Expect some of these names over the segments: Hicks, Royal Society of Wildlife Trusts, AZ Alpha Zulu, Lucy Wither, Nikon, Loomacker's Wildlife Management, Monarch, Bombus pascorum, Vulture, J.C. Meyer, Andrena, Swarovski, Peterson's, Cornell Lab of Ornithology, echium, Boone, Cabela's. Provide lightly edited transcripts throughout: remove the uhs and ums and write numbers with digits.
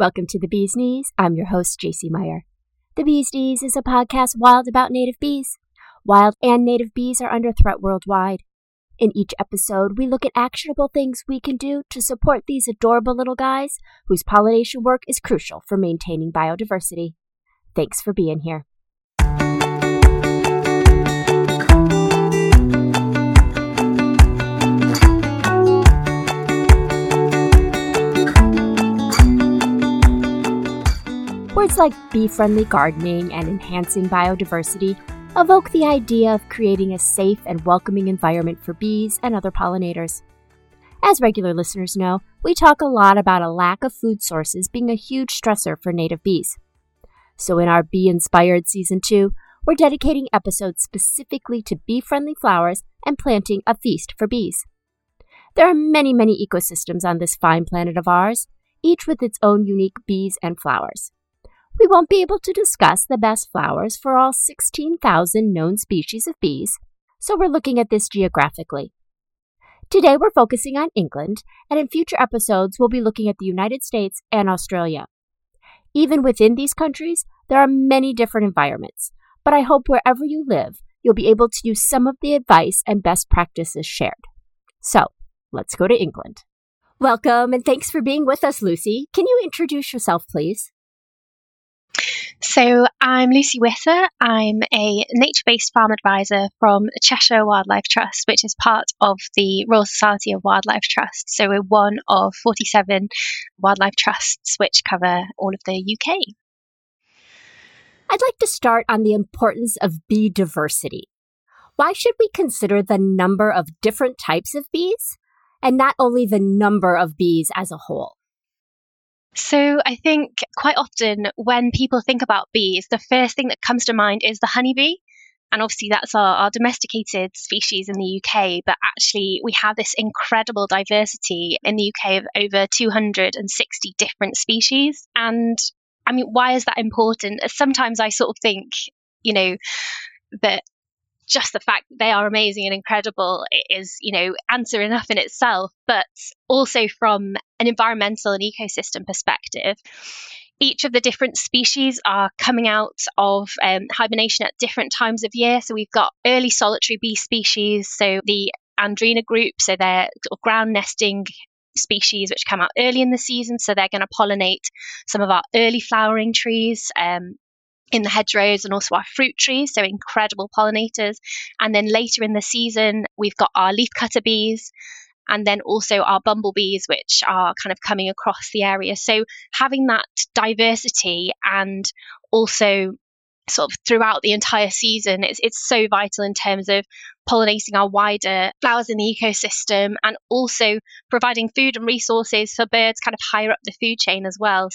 Welcome to The Bee's Knees. I'm your host, J.C. Meyer. The Bee's Knees is a podcast wild about native bees. Wild and native bees are under threat worldwide. In each episode, we look at actionable things we can do to support these adorable little guys whose pollination work is crucial for maintaining biodiversity. Thanks for being here. Words like bee-friendly gardening and enhancing biodiversity evoke the idea of creating a safe and welcoming environment for bees and other pollinators. As regular listeners know, we talk a lot about a lack of food sources being a huge stressor for native bees. So in our Bee-Inspired Season 2, we're dedicating episodes specifically to bee-friendly flowers and planting a feast for bees. There are many ecosystems on this fine planet of ours, each with its own unique bees and flowers. We won't be able to discuss the best flowers for all 16,000 known species of bees, so we're looking at this geographically. Today we're focusing on England, and in future episodes we'll be looking at the United States and Australia. Even within these countries, there are many different environments, but I hope wherever you live, you'll be able to use some of the advice and best practices shared. So, let's go to England. Welcome, and thanks for being with us, Lucy. Can you introduce yourself, please? So I'm Lucy Wither. I'm a nature-based farm advisor from Cheshire Wildlife Trust, which is part of the Royal Society of Wildlife Trusts. So we're one of 47 wildlife trusts which cover all of the UK. I'd like to start on the importance of bee diversity. Why should we consider the number of different types of bees and not only the number of bees as a whole? So I think quite often when people think about bees, the first thing that comes to mind is the honeybee. And obviously that's our domesticated species in the UK, but actually we have this incredible diversity in the UK of over 260 different species. And I mean, why is that important? Sometimes I sort of think, you know, that just the fact that they are amazing and incredible is, you know, answer enough in itself, but also from an environmental and ecosystem perspective. Each of the different species are coming out of hibernation at different times of year. So we've got early solitary bee species, so the Andrena group, so they're sort of ground nesting species which come out early in the season. So they're going to pollinate some of our early flowering trees, in the hedgerows and also our fruit trees, so incredible pollinators. And then later in the season, we've got our leafcutter bees and then also our bumblebees, which are kind of coming across the area. So having that diversity and also sort of throughout the entire season, it's so vital in terms of pollinating our wider flowers in the ecosystem and also providing food and resources for birds kind of higher up the food chain as well.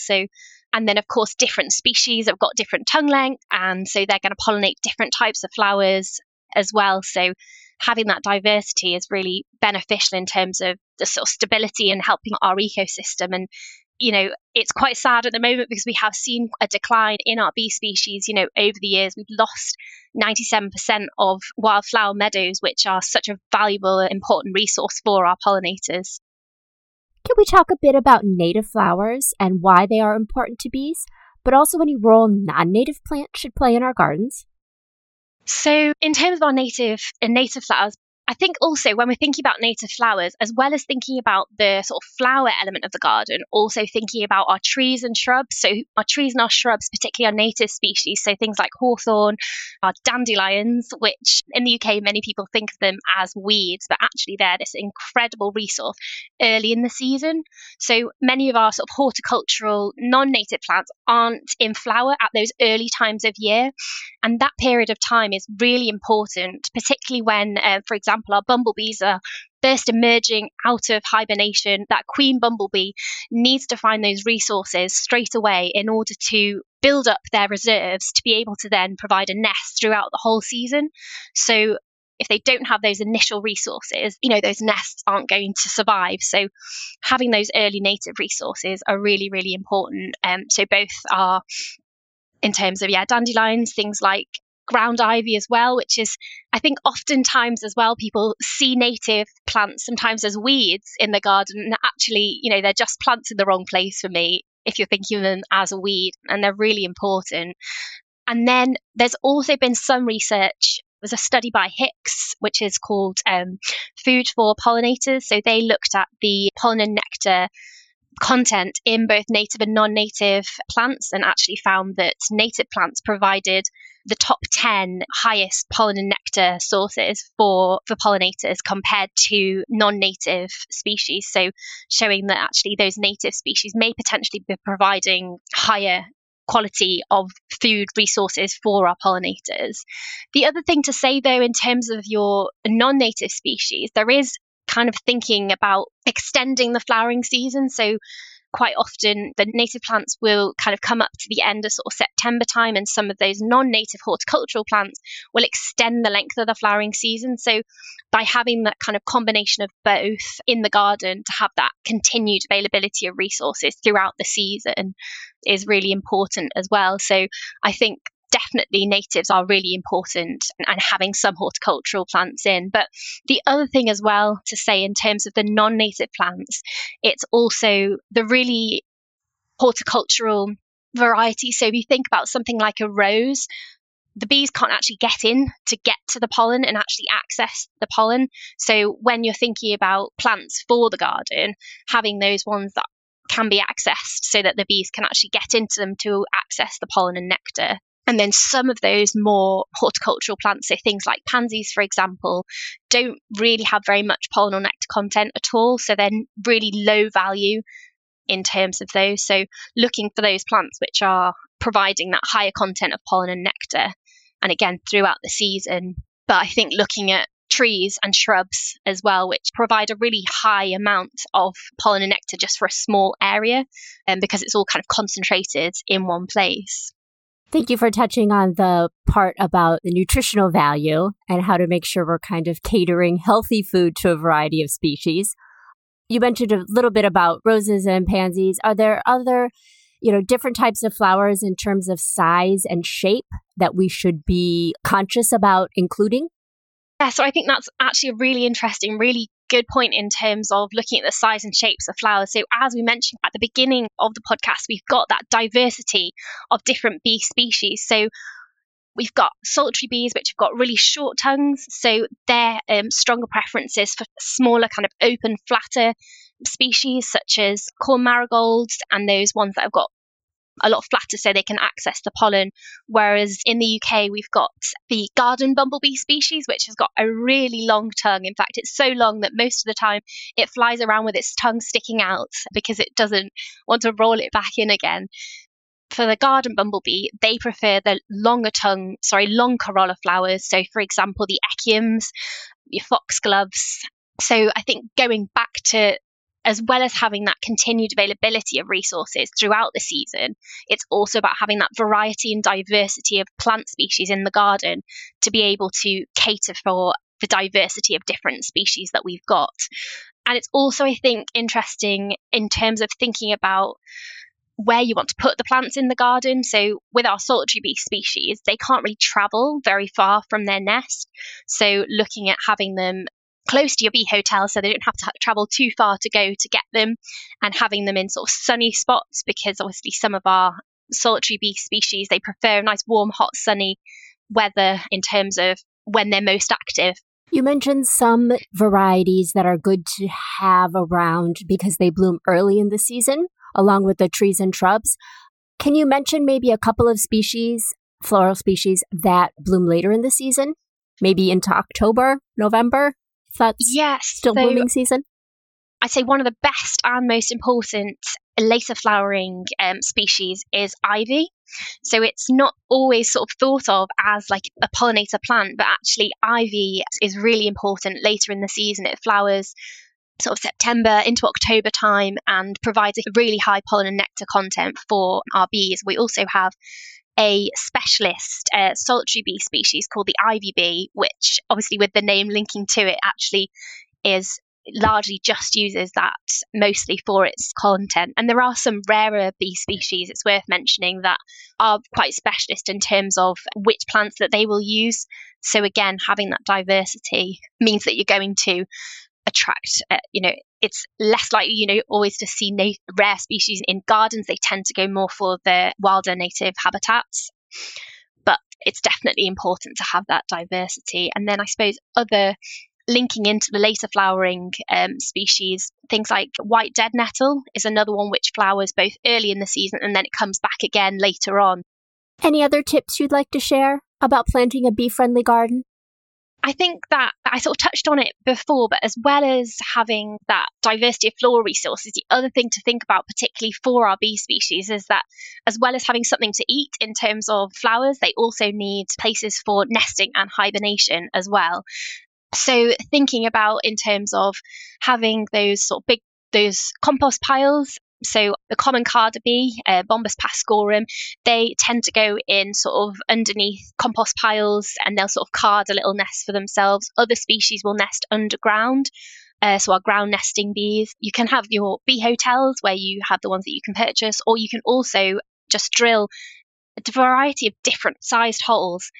And then, of course, different species have got different tongue length, and so they're going to pollinate different types of flowers as well. So having that diversity is really beneficial in terms of the sort of stability and helping our ecosystem. And, you know, it's quite sad at the moment because we have seen a decline in our bee species, you know, over the years. We've lost 97% of wildflower meadows, which are such a valuable and important resource for our pollinators. Can we talk a bit about native flowers and why they are important to bees, but also any role non-native plants should play in our gardens? So in terms of our native flowers, I think also when we're thinking about native flowers, as well as thinking about the sort of flower element of the garden, also thinking about our trees and shrubs. So our trees and our shrubs, particularly our native species, so things like hawthorn, our dandelions, which in the UK, many people think of them as weeds, but actually they're this incredible resource early in the season. So many of our sort of horticultural non-native plants aren't in flower at those early times of year. And that period of time is really important, particularly when, for example, our bumblebees are first emerging out of hibernation. That queen bumblebee needs to find those resources straight away in order to build up their reserves to be able to then provide a nest throughout the whole season. So if they don't have those initial resources, you know, those nests aren't going to survive. So having those early native resources are really, really important. So both are in terms of, dandelions, things like ground ivy as well, which is, I think oftentimes as well, people see native plants sometimes as weeds in the garden. And actually, you know, they're just plants in the wrong place for me. if you're thinking of them as a weed, and they're really important. And then there's also been some research. There's a study by Hicks, which is called Food for Pollinators. So they looked at the pollen and nectar content in both native and non-native plants, and actually found that native plants provided the top 10 highest pollen and nectar sources for pollinators compared to non-native species. So showing that actually those native species may potentially be providing higher quality of food resources for our pollinators. The other thing to say, though, in terms of your non-native species, there is kind of thinking about extending the flowering season. So quite often the native plants will kind of come up to the end of sort of September time, and some of those non-native horticultural plants will extend the length of the flowering season. So by having that kind of combination of both in the garden to have that continued availability of resources throughout the season is really important as well. So I think definitely natives are really important, and having some horticultural plants in. But the other thing as well to say in terms of the non-native plants, it's also the really horticultural variety. So if you think about something like a rose, the bees can't actually get in to get to the pollen and actually access the pollen. So when you're thinking about plants for the garden, having those ones that can be accessed so that the bees can actually get into them to access the pollen and nectar. And then some of those more horticultural plants, so things like pansies, for example, don't really have very much pollen or nectar content at all. So they're really low value in terms of those. So looking for those plants which are providing that higher content of pollen and nectar, and again, throughout the season. But I think looking at trees and shrubs as well, which provide a really high amount of pollen and nectar just for a small area, and because it's all kind of concentrated in one place. Thank you for touching on the part about the nutritional value and how to make sure we're kind of catering healthy food to a variety of species. You mentioned a little bit about roses and pansies. Are there other, different types of flowers in terms of size and shape that we should be conscious about including? Yeah, so I think that's actually a really interesting, really good point in terms of looking at the size and shapes of flowers. So as we mentioned at the beginning of the podcast, we've got that diversity of different bee species. So we've got solitary bees, which have got really short tongues. So they're stronger preferences for smaller, kind of open, flatter species, such as corn marigolds and those ones that have got a lot flatter so they can access the pollen. Whereas in the UK, we've got the garden bumblebee species, which has got a really long tongue. In fact, it's so long that most of the time it flies around with its tongue sticking out because it doesn't want to roll it back in again. For the garden bumblebee, they prefer the long corolla flowers. So for example, the echiums, your foxgloves. So I think going back to, as well as having that continued availability of resources throughout the season, it's also about having that variety and diversity of plant species in the garden to be able to cater for the diversity of different species that we've got. And it's also, I think, interesting in terms of thinking about where you want to put the plants in the garden. So with our solitary bee species, they can't really travel very far from their nest. So looking at having them close to your bee hotel so they don't have to travel too far to go to get them, and having them in sort of sunny spots, because obviously some of our solitary bee species, they prefer nice warm, hot, sunny weather in terms of when they're most active. You mentioned some varieties that are good to have around because they bloom early in the season, along with the trees and shrubs. Can you mention maybe a couple of species, floral species, that bloom later in the season, maybe into October, November? Blooming season? I'd say one of the best and most important later flowering species is ivy. So it's not always sort of thought of as like a pollinator plant, but actually ivy is really important later in the season. It flowers sort of September into October time and provides a really high pollen and nectar content for our bees. We also have a specialist solitary bee species called the ivy bee, which obviously with the name linking to it actually is largely just uses that mostly for its content. And there are some rarer bee species, it's worth mentioning, that are quite specialist in terms of which plants that they will use. So again, having that diversity means that you're going to attract, it's less likely, always to see rare species in gardens. They tend to go more for the wilder native habitats. But it's definitely important to have that diversity. And then I suppose other linking into the later flowering species, things like white dead nettle is another one which flowers both early in the season and then it comes back again later on. Any other tips you'd like to share about planting a bee-friendly garden? I think that I sort of touched on it before, but as well as having that diversity of floral resources, the other thing to think about, particularly for our bee species, is that as well as having something to eat in terms of flowers, they also need places for nesting and hibernation as well. So thinking about in terms of having those compost piles. So the common carder bee, Bombus pascorum, they tend to go in sort of underneath compost piles and they'll sort of card a little nest for themselves. Other species will nest underground. So our ground nesting bees. You can have your bee hotels where you have the ones that you can purchase, or you can also just drill a variety of different sized holes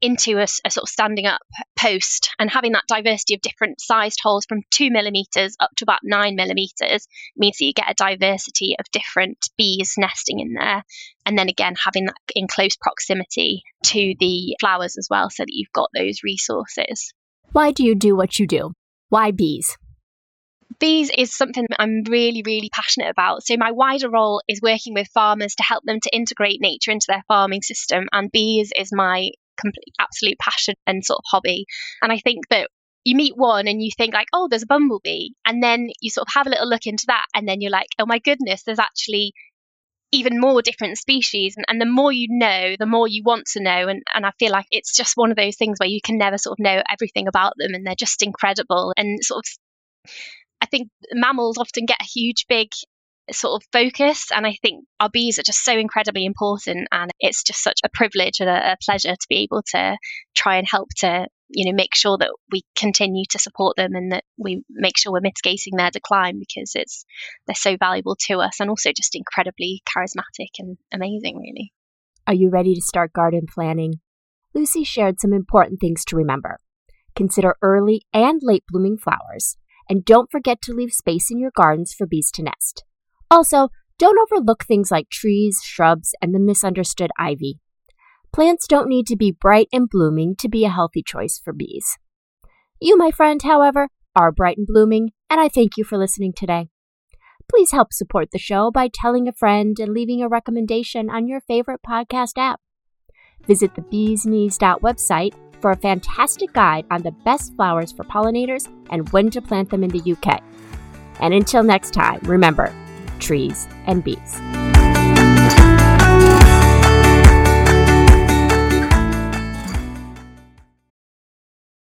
into a sort of standing up post, and having that diversity of different sized holes from 2 millimetres up to about 9 millimetres means that you get a diversity of different bees nesting in there. And then again, having that in close proximity to the flowers as well, so that you've got those resources. Why do you do what you do? Why bees? Bees is something that I'm really, really passionate about. So my wider role is working with farmers to help them to integrate nature into their farming system. And bees is my complete absolute passion and sort of hobby. And I think that you meet one and you think like, oh, there's a bumblebee, and then you sort of have a little look into that, and then you're like, oh my goodness, there's actually even more different species. And the more you know, the more you want to know, and I feel like it's just one of those things where you can never sort of know everything about them, and they're just incredible. And sort of I think mammals often get a huge big sort of focus, and I think our bees are just so incredibly important, and it's just such a privilege and a pleasure to be able to try and help to make sure that we continue to support them and that we make sure we're mitigating their decline, because they're so valuable to us and also just incredibly charismatic and amazing, really. Are you ready to start garden planning? Lucy shared some important things to remember. Consider early and late blooming flowers, and don't forget to leave space in your gardens for bees to nest. Also, don't overlook things like trees, shrubs, and the misunderstood ivy. Plants don't need to be bright and blooming to be a healthy choice for bees. You, my friend, however, are bright and blooming, and I thank you for listening today. Please help support the show by telling a friend and leaving a recommendation on your favorite podcast app. Visit the beesknees.website for a fantastic guide on the best flowers for pollinators and when to plant them in the UK. And until next time, remember, trees and bees.